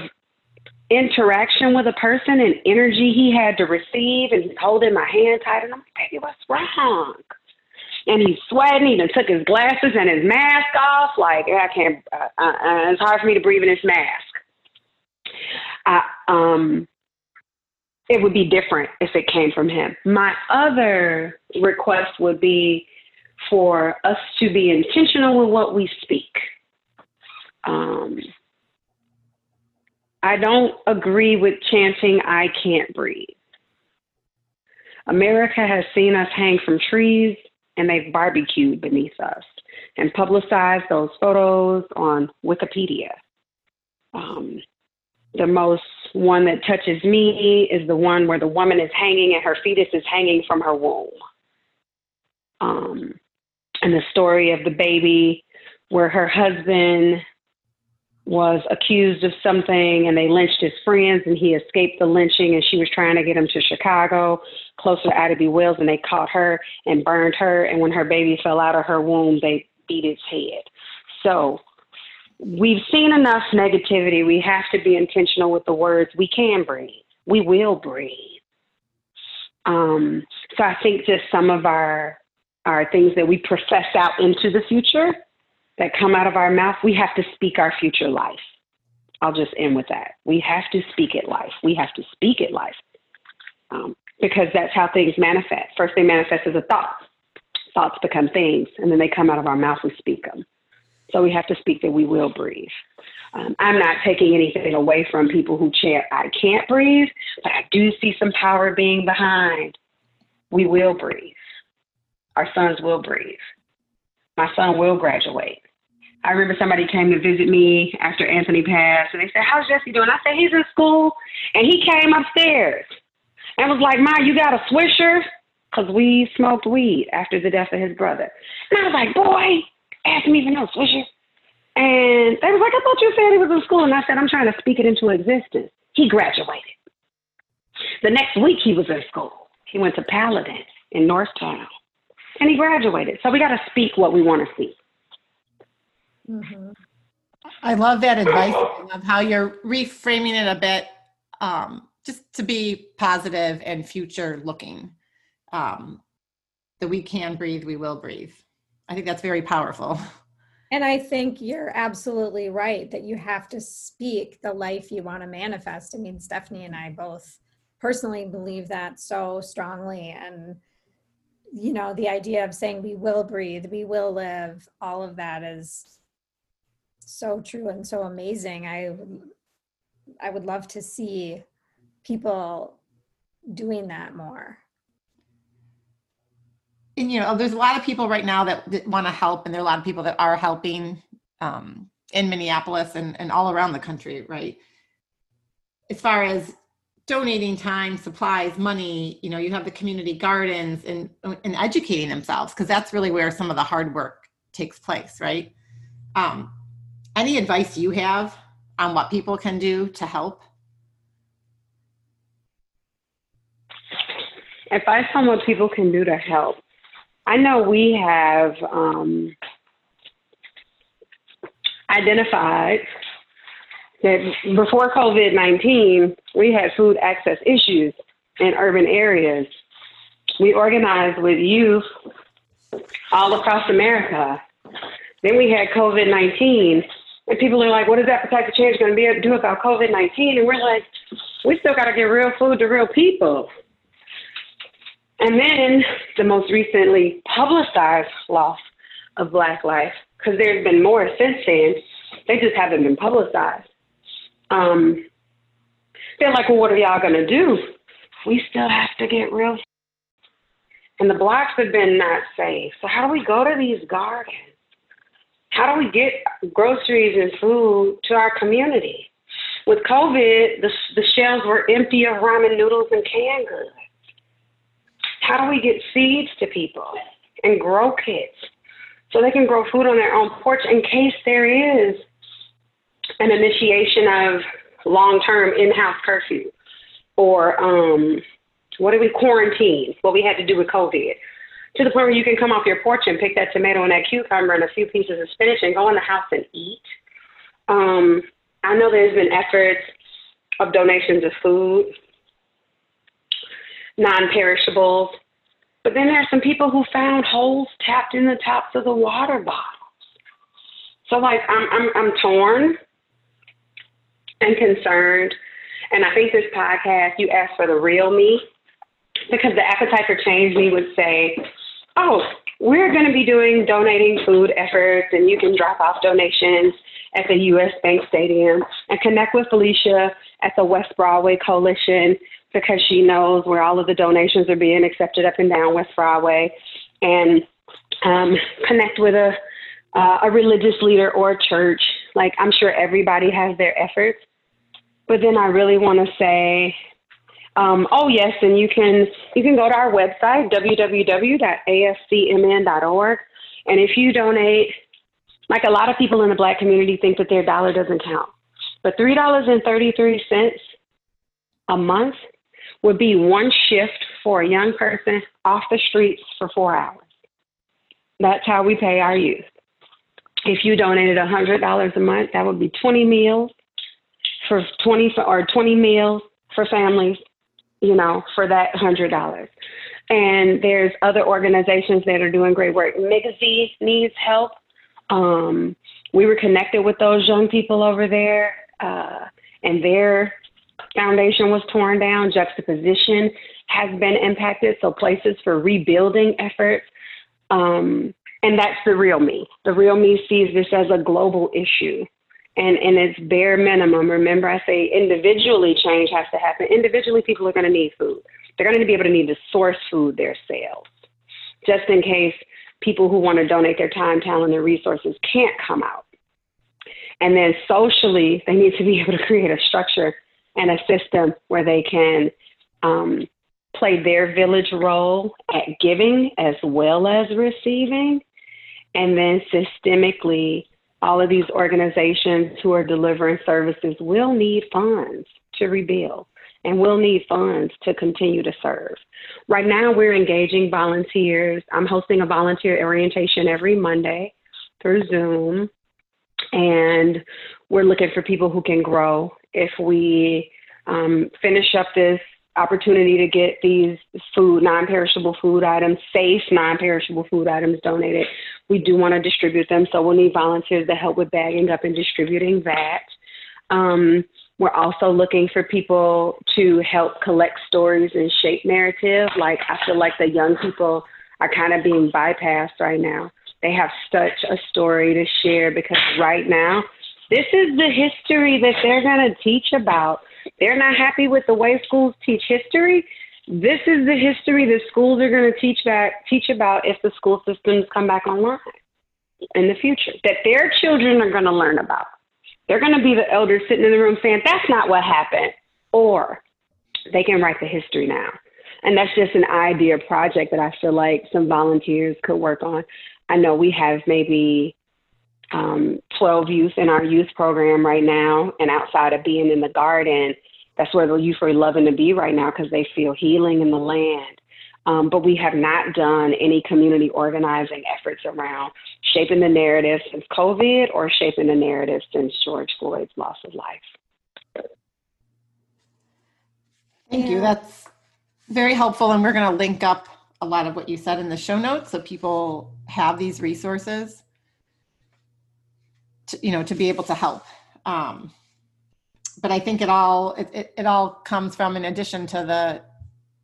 interaction with a person and energy he had to receive, and he's holding my hand tight, and I'm like, baby, what's wrong? And he's sweating. He even took his glasses and his mask off. Like, I can't, it's hard for me to breathe in his mask. It would be different if it came from him. My other request would be for us to be intentional with what we speak. I don't agree with chanting, I can't breathe. America has seen us hang from trees and they've barbecued beneath us and publicized those photos on Wikipedia. The most one that touches me is the one where the woman is hanging and her fetus is hanging from her womb. And the story of the baby where her husband was accused of something and they lynched his friends and he escaped the lynching, and she was trying to get him to Chicago, closer to Addie B. Wills, and they caught her and burned her. And when her baby fell out of her womb, they beat its head. So we've seen enough negativity. We have to be intentional with the words. We can breathe. We will breathe. So I think just some of our things that we profess out into the future that come out of our mouth, we have to speak our future life. I'll just end with that. We have to speak it life. We have to speak it life, because that's how things manifest. First, they manifest as a thought. Thoughts become things, and then they come out of our mouth. We speak them. So we have to speak that we will breathe. I'm not taking anything away from people who chant, I can't breathe, but I do see some power being behind. We will breathe. Our sons will breathe. My son will graduate. I remember somebody came to visit me after Anthony passed, and they said, how's Jesse doing? I said, he's in school, and he came upstairs and was like, Ma, you got a swisher? Because we smoked weed after the death of his brother. And I was like, boy, ask me for no swisher. And they was like, I thought you said he was in school. And I said, I'm trying to speak it into existence. He graduated. The next week he was in school. He went to Paladin in Northtown. And he graduated. So we got to speak what we want to see. Mm-hmm. I love that advice of how you're reframing it a bit, just to be positive and future looking. That we can breathe, we will breathe. I think that's very powerful. And I think you're absolutely right that you have to speak the life you want to manifest. I mean, Stephanie and I both personally believe that so strongly. And you know, the idea of saying we will breathe, we will live, all of that is so true and so amazing. I would love to see people doing that more. And, you know, there's a lot of people right now that want to help, and there are a lot of people that are helping in Minneapolis and all around the country, right? As far as donating time, supplies, money, you know, you have the community gardens and educating themselves, because that's really where some of the hard work takes place, right? Any advice you have on what people can do to help? Advice on what people can do to help. I know we have identified that before COVID-19, we had food access issues in urban areas. We organized with youth all across America. Then we had COVID-19, and people are like, what is Appetite for Change going to be able to do about COVID-19? And we're like, we still got to get real food to real people. And then the most recently publicized loss of Black life, because there's been more since then, they just haven't been publicized. They're like, well, what are y'all going to do? We still have to get real. And the blocks have been not safe. So how do we go to these gardens? How do we get groceries and food to our community? With COVID, the shelves were empty of ramen noodles and canned goods. How do we get seeds to people and grow kits so they can grow food on their own porch in case there is an initiation of long-term in-house curfew, or what do we quarantine, what we had to do with COVID, to the point where you can come off your porch and pick that tomato and that cucumber and a few pieces of spinach and go in the house and eat. I know there's been efforts of donations of food, non-perishables, but then there's some people who found holes tapped in the tops of the water bottles. So like I'm torn and concerned. And I think this podcast, you asked for the real me, because the Appetite for Change me would say, oh, we're going to be doing donating food efforts, and you can drop off donations at the U.S. Bank Stadium and connect with Felicia at the West Broadway Coalition, because she knows where all of the donations are being accepted up and down West Broadway, and connect with a religious leader or a church. Like, I'm sure everybody has their efforts, but then I really want to say, oh yes, and you can go to our website, www.afcmn.org. And if you donate Like, a lot of people in the Black community think that their dollar doesn't count. But $3.33 a month would be one shift for a young person off the streets for 4 hours. That's how we pay our youth. If you donated $100 a month, that would be 20 meals for 20 meals for families, you know, for that $100. And there's other organizations that are doing great work. MIG-Z needs help. We were connected with those young people over there, and their foundation was torn down. Juxtaposition has been impacted, so places for rebuilding efforts. And that's the real me. The real me sees this as a global issue, and it's bare minimum. Remember, I say individually change has to happen. Individually, people are going to need food. They're going to be able to need to source food themselves, just in case people who want to donate their time, talent, and resources can't come out. And then socially, they need to be able to create a structure and a system where they can play their village role at giving as well as receiving. And then systemically, all of these organizations who are delivering services will need funds to rebuild and will need funds to continue to serve. Right now, we're engaging volunteers. I'm hosting a volunteer orientation every Monday through Zoom, and we're looking for people who can grow. If we finish up this opportunity to get these food, non-perishable food items, safe non-perishable food items donated, we do want to distribute them, so we'll need volunteers to help with bagging up and distributing that. We're also looking for people to help collect stories and shape narrative. Like, I feel like the young people are kind of being bypassed right now. They have such a story to share, because right now, this is the history that they're going to teach about. They're not happy with the way schools teach history. This is the history that schools are going to teach about if the school systems come back online in the future, that their children are going to learn about. They're going to be the elders sitting in the room saying, that's not what happened. Or they can write the history now. And that's just an idea project that I feel like some volunteers could work on. I know we have maybe 12 youth in our youth program right now. And outside of being in the garden, that's where the youth are loving to be right now, because they feel healing in the land. But we have not done any community organizing efforts around shaping the narrative since COVID, or shaping the narrative since George Floyd's loss of life. Thank you. That's very helpful. And we're going to link up a lot of what you said in the show notes, so people have these resources to, you know, to be able to help. But I think it all comes from, in addition to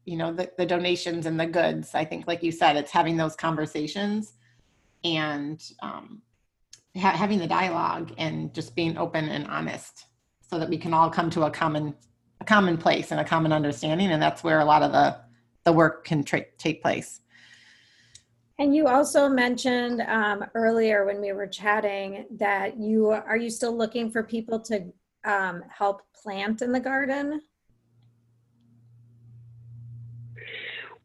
the donations and the goods, I think, like you said, it's having those conversations and having the dialogue and just being open and honest, so that we can all come to a common place and a common understanding. And that's where a lot of the work can take place. And you also mentioned earlier when we were chatting that you still looking for people to help plant in the garden?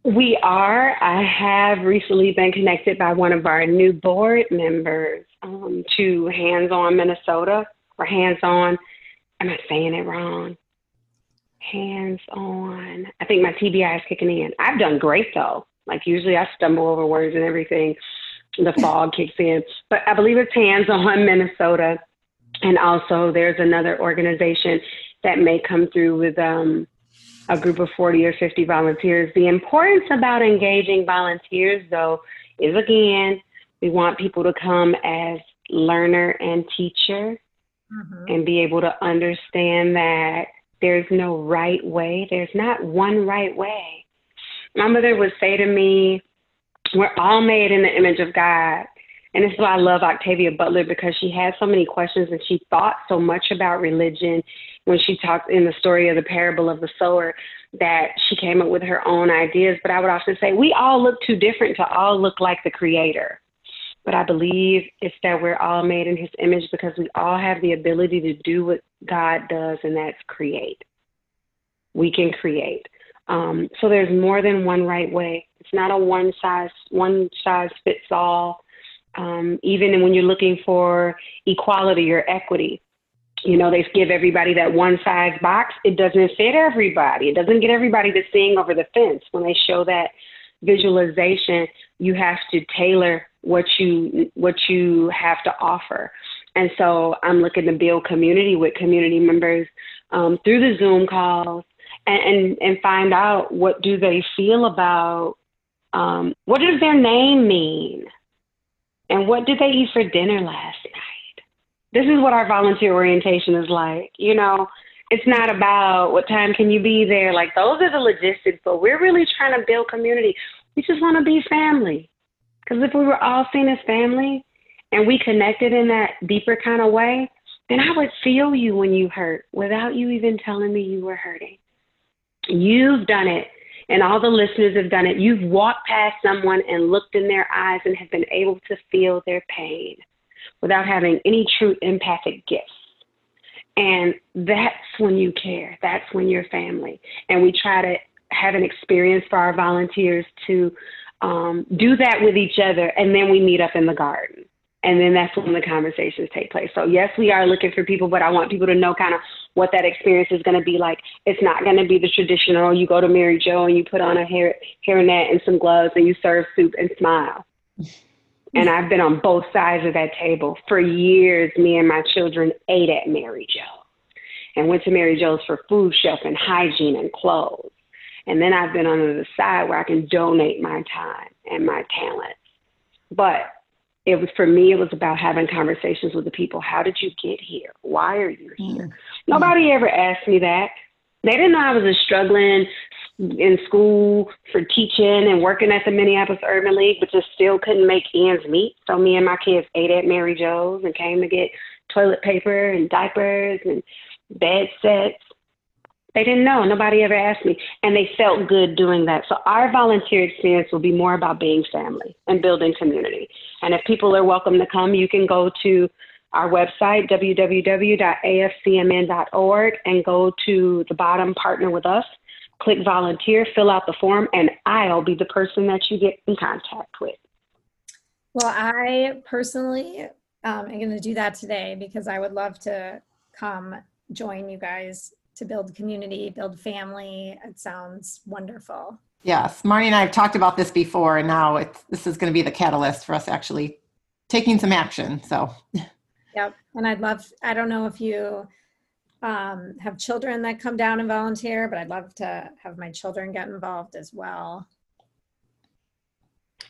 We are. I have recently been connected by one of our new board members to Hands On Minnesota, or Hands On. Am I saying it wrong? Hands On. I think my TBI is kicking in. I've done great, though. Like, usually I stumble over words and everything. The fog kicks in. But I believe it's Hands On Minnesota. And also there's another organization that may come through with a group of 40 or 50 volunteers. The importance about engaging volunteers, though, is, again, we want people to come as learner and teacher, and be able to understand that there's no right way. There's not one right way. My mother would say to me, we're all made in the image of God. And this is why I love Octavia Butler, because she had so many questions and she thought so much about religion when she talked in the story of the parable of the sower, that she came up with her own ideas. But I would often say, we all look too different to all look like the Creator. But I believe it's that we're all made in His image, because we all have the ability to do what God does, and that's create. We can create. So there's more than one right way. It's not a one size fits all. even when you're looking for equality or equity. You know, they give everybody that one size box. It doesn't fit everybody. It doesn't get everybody to sing over the fence. When they show that visualization, you have to tailor what you have to offer. And so I'm looking to build community with community members through the Zoom calls and find out what do they feel about, what does their name mean? And what did they eat for dinner last night? This is what our volunteer orientation is like. You know, it's not about what time can you be there. Like, those are the logistics, but we're really trying to build community. We just want to be family. Because if we were all seen as family and we connected in that deeper kind of way, then I would feel you when you hurt without you even telling me you were hurting. You've done it, and all the listeners have done it. You've walked past someone and looked in their eyes and have been able to feel their pain without having any true empathic gifts. And that's when you care. That's when you're family. And we try to have an experience for our volunteers to do that with each other. And then we meet up in the garden. And then that's when the conversations take place. So yes, we are looking for people, but I want people to know kind of what that experience is going to be like. It's not going to be the traditional, you go to Mary Jo and you put on a hairnet and some gloves and you serve soup and smile. And I've been on both sides of that table. For years, me and my children ate at Mary Jo and went to Mary Jo's for food, shelf, and hygiene and clothes. And then I've been on the other side where I can donate my time and my talents. But it was, for me, it was about having conversations with the people. How did you get here? Why are you here? Mm-hmm. Nobody ever asked me that. They didn't know I was a struggling in school for teaching and working at the Minneapolis Urban League, but just still couldn't make ends meet. So me and my kids ate at Mary Jo's and came to get toilet paper and diapers and bed sets. They didn't know. Nobody ever asked me. And they felt good doing that. So our volunteer experience will be more about being family and building community. And if people are welcome to come, you can go to our website, www.afcmn.org, and go to the bottom, Partner With Us, click volunteer, fill out the form, and I'll be the person that you get in contact with. Well, I personally am going to do that today because I would love to come join you guys to build community, build family. It sounds wonderful. Yes, Marnie and I have talked about this before, and now this is going to be the catalyst for us actually taking some action. So. Yep. And I don't know if you have children that come down and volunteer, but I'd love to have my children get involved as well.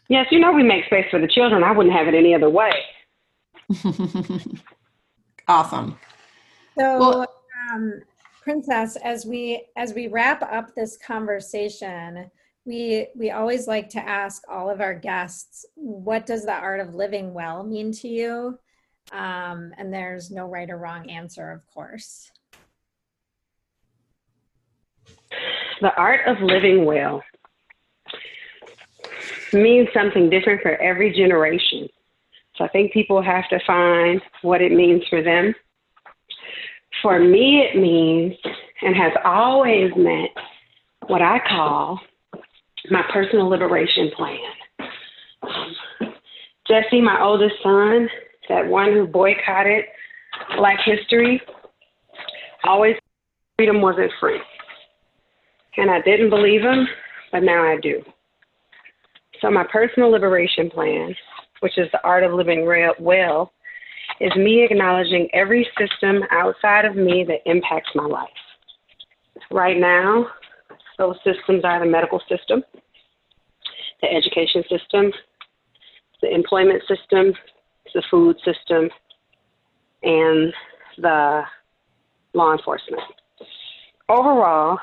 Yes, you know, we make space for the children. I wouldn't have it any other way. Awesome. So, well, Princess, as we wrap up this conversation, we always like to ask all of our guests, what does the art of living well mean to you? And there's no right or wrong answer, of course. The art of living well means something different for every generation. So I think people have to find what it means for them. For me, it means, and has always meant, what I call my personal liberation plan. Jesse, my oldest son, that one who boycotted Black history, always freedom wasn't free. And I didn't believe him, but now I do. So my personal liberation plan, which is the art of living well, is me acknowledging every system outside of me that impacts my life. Right now, those systems are the medical system, the education system, the employment system, the food system, and the law enforcement. Overall,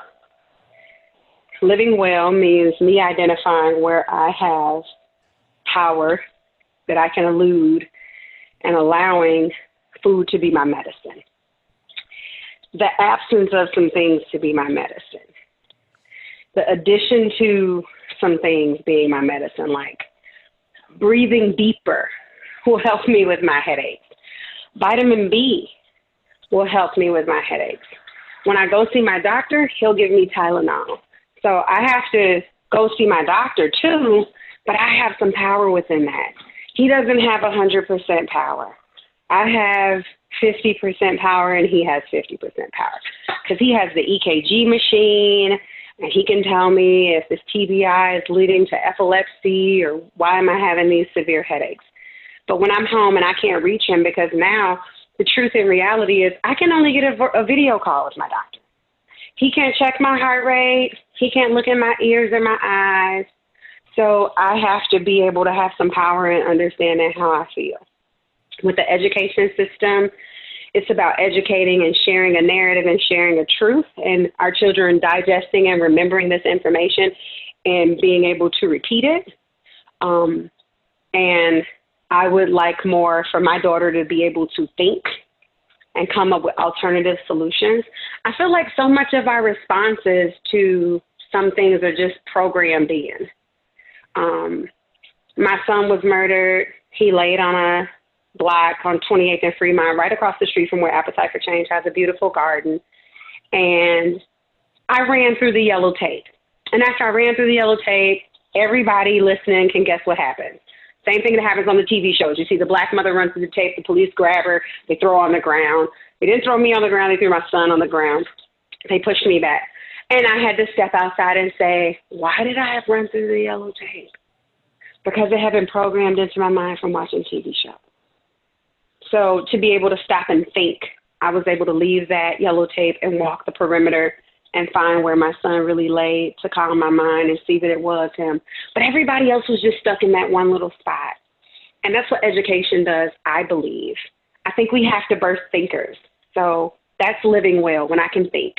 living well means me identifying where I have power that I can elude and allowing food to be my medicine, the absence of some things to be my medicine, the addition to some things being my medicine, like breathing deeper will help me with my headaches. Vitamin B will help me with my headaches. When I go see my doctor, he'll give me Tylenol. So I have to go see my doctor too, but I have some power within that. He doesn't have 100% power. I have 50% power, and he has 50% power because he has the EKG machine, and he can tell me if this TBI is leading to epilepsy or why am I having these severe headaches. But when I'm home and I can't reach him, because now the truth and reality is I can only get a video call with my doctor. He can't check my heart rate. He can't look in my ears or my eyes. So I have to be able to have some power in understanding how I feel. With the education system, it's about educating and sharing a narrative and sharing a truth, and our children digesting and remembering this information and being able to repeat it. And I would like more for my daughter to be able to think and come up with alternative solutions. I feel like so much of our responses to some things are just programmed in. My son was murdered. He laid on a block on 28th and Fremont, right across the street from where Appetite for Change has a beautiful garden. And I ran through the yellow tape. And after I ran through the yellow tape, everybody listening can guess what happened. Same thing that happens on the TV shows. You see the black mother run through the tape, the police grab her, they throw her on the ground. They didn't throw me on the ground, they threw my son on the ground. They pushed me back. And I had to step outside and say, why did I have run through the yellow tape? Because it had been programmed into my mind from watching TV shows. So to be able to stop and think, I was able to leave that yellow tape and walk the perimeter and find where my son really laid to calm my mind and see that it was him. But everybody else was just stuck in that one little spot. And that's what education does, I believe. I think we have to birth thinkers. So that's living well, when I can think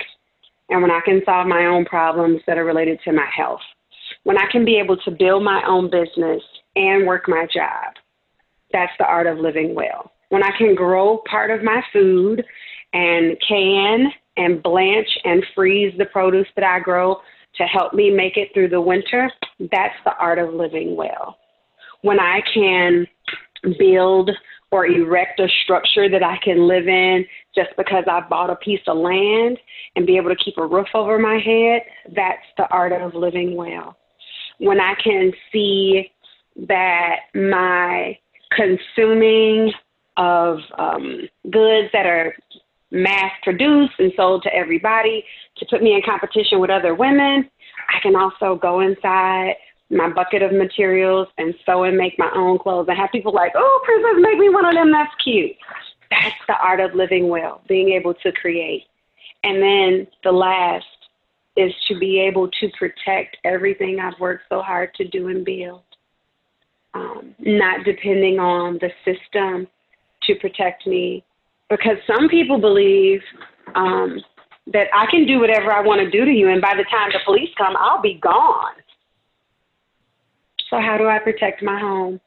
and when I can solve my own problems that are related to my health, when I can be able to build my own business and work my job. That's the art of living well. When I can grow part of my food and can and blanch and freeze the produce that I grow to help me make it through the winter, that's the art of living well. When I can build or erect a structure that I can live in just because I bought a piece of land and be able to keep a roof over my head, that's the art of living well. When I can see that my consuming of goods that are mass-produced and sold to everybody to put me in competition with other women, I can also go inside my bucket of materials and sew and make my own clothes. I have people like, oh, Princess, make me one of them. That's cute. That's the art of living well, being able to create. And then the last is to be able to protect everything I've worked so hard to do and build, not depending on the system to protect me, because some people believe that I can do whatever I want to do to you, and by the time the police come, I'll be gone. So how do I protect my home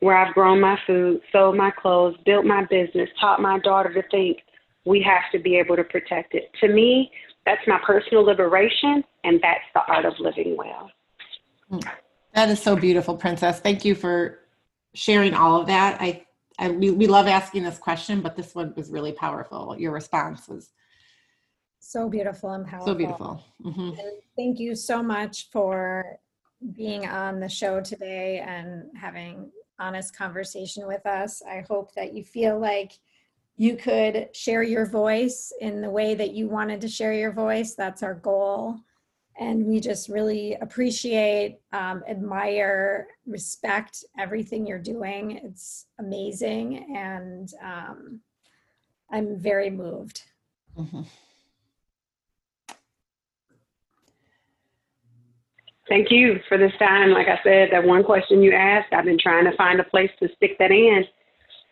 where I've grown my food, sold my clothes, built my business, taught my daughter to think? We have to be able to protect it. To me, that's my personal liberation, and that's the art of living well. That is so beautiful, Princess. Thank you for sharing all of that. We love asking this question, but this one was really powerful. Your response was so beautiful and powerful. So beautiful. Mm-hmm. And thank you so much for being on the show today and having honest conversation with us. I hope that you feel like you could share your voice in the way that you wanted to share your voice. That's our goal. And we just really appreciate, admire, respect everything you're doing. It's amazing. And I'm very moved. Mm-hmm. Thank you for this time. Like I said, that one question you asked, I've been trying to find a place to stick that in.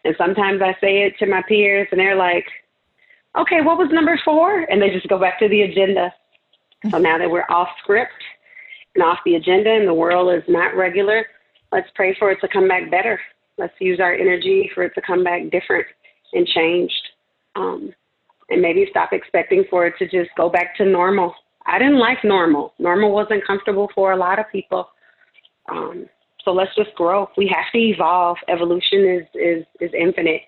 And sometimes I say it to my peers and they're like, okay, what was number 4? And they just go back to the agenda. So now that we're off script and off the agenda and the world is not regular, let's pray for it to come back better. Let's use our energy for it to come back different and changed. And maybe stop expecting for it to just go back to normal. I didn't like normal. Normal wasn't comfortable for a lot of people. So let's just grow. We have to evolve. Evolution is infinite,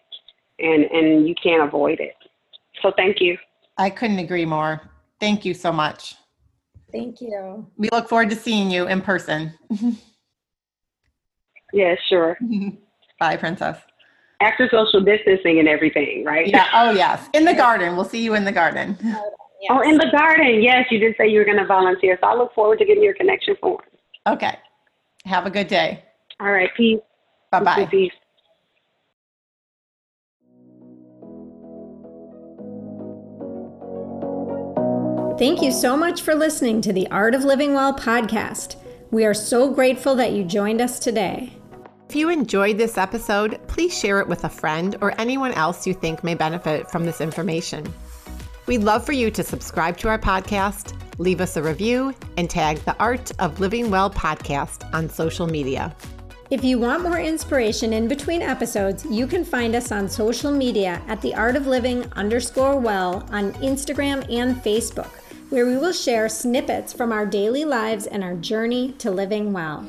and you can't avoid it. So thank you. I couldn't agree more. Thank you so much. Thank you. We look forward to seeing you in person. Yeah, sure. Bye, Princess. After social distancing and everything, right? Yeah. Oh, yes. In the garden. We'll see you in the garden. Yes. Oh, in the garden. Yes, you did say you were going to volunteer. So I look forward to getting your connection form. Okay. Have a good day. All right. Peace. Bye-bye. Peace. Thank you so much for listening to the Art of Living Well podcast. We are so grateful that you joined us today. If you enjoyed this episode, please share it with a friend or anyone else you think may benefit from this information. We'd love for you to subscribe to our podcast, leave us a review, and tag the Art of Living Well podcast on social media. If you want more inspiration in between episodes, you can find us on social media at the @artofliving_well on Instagram and Facebook, where we will share snippets from our daily lives and our journey to living well.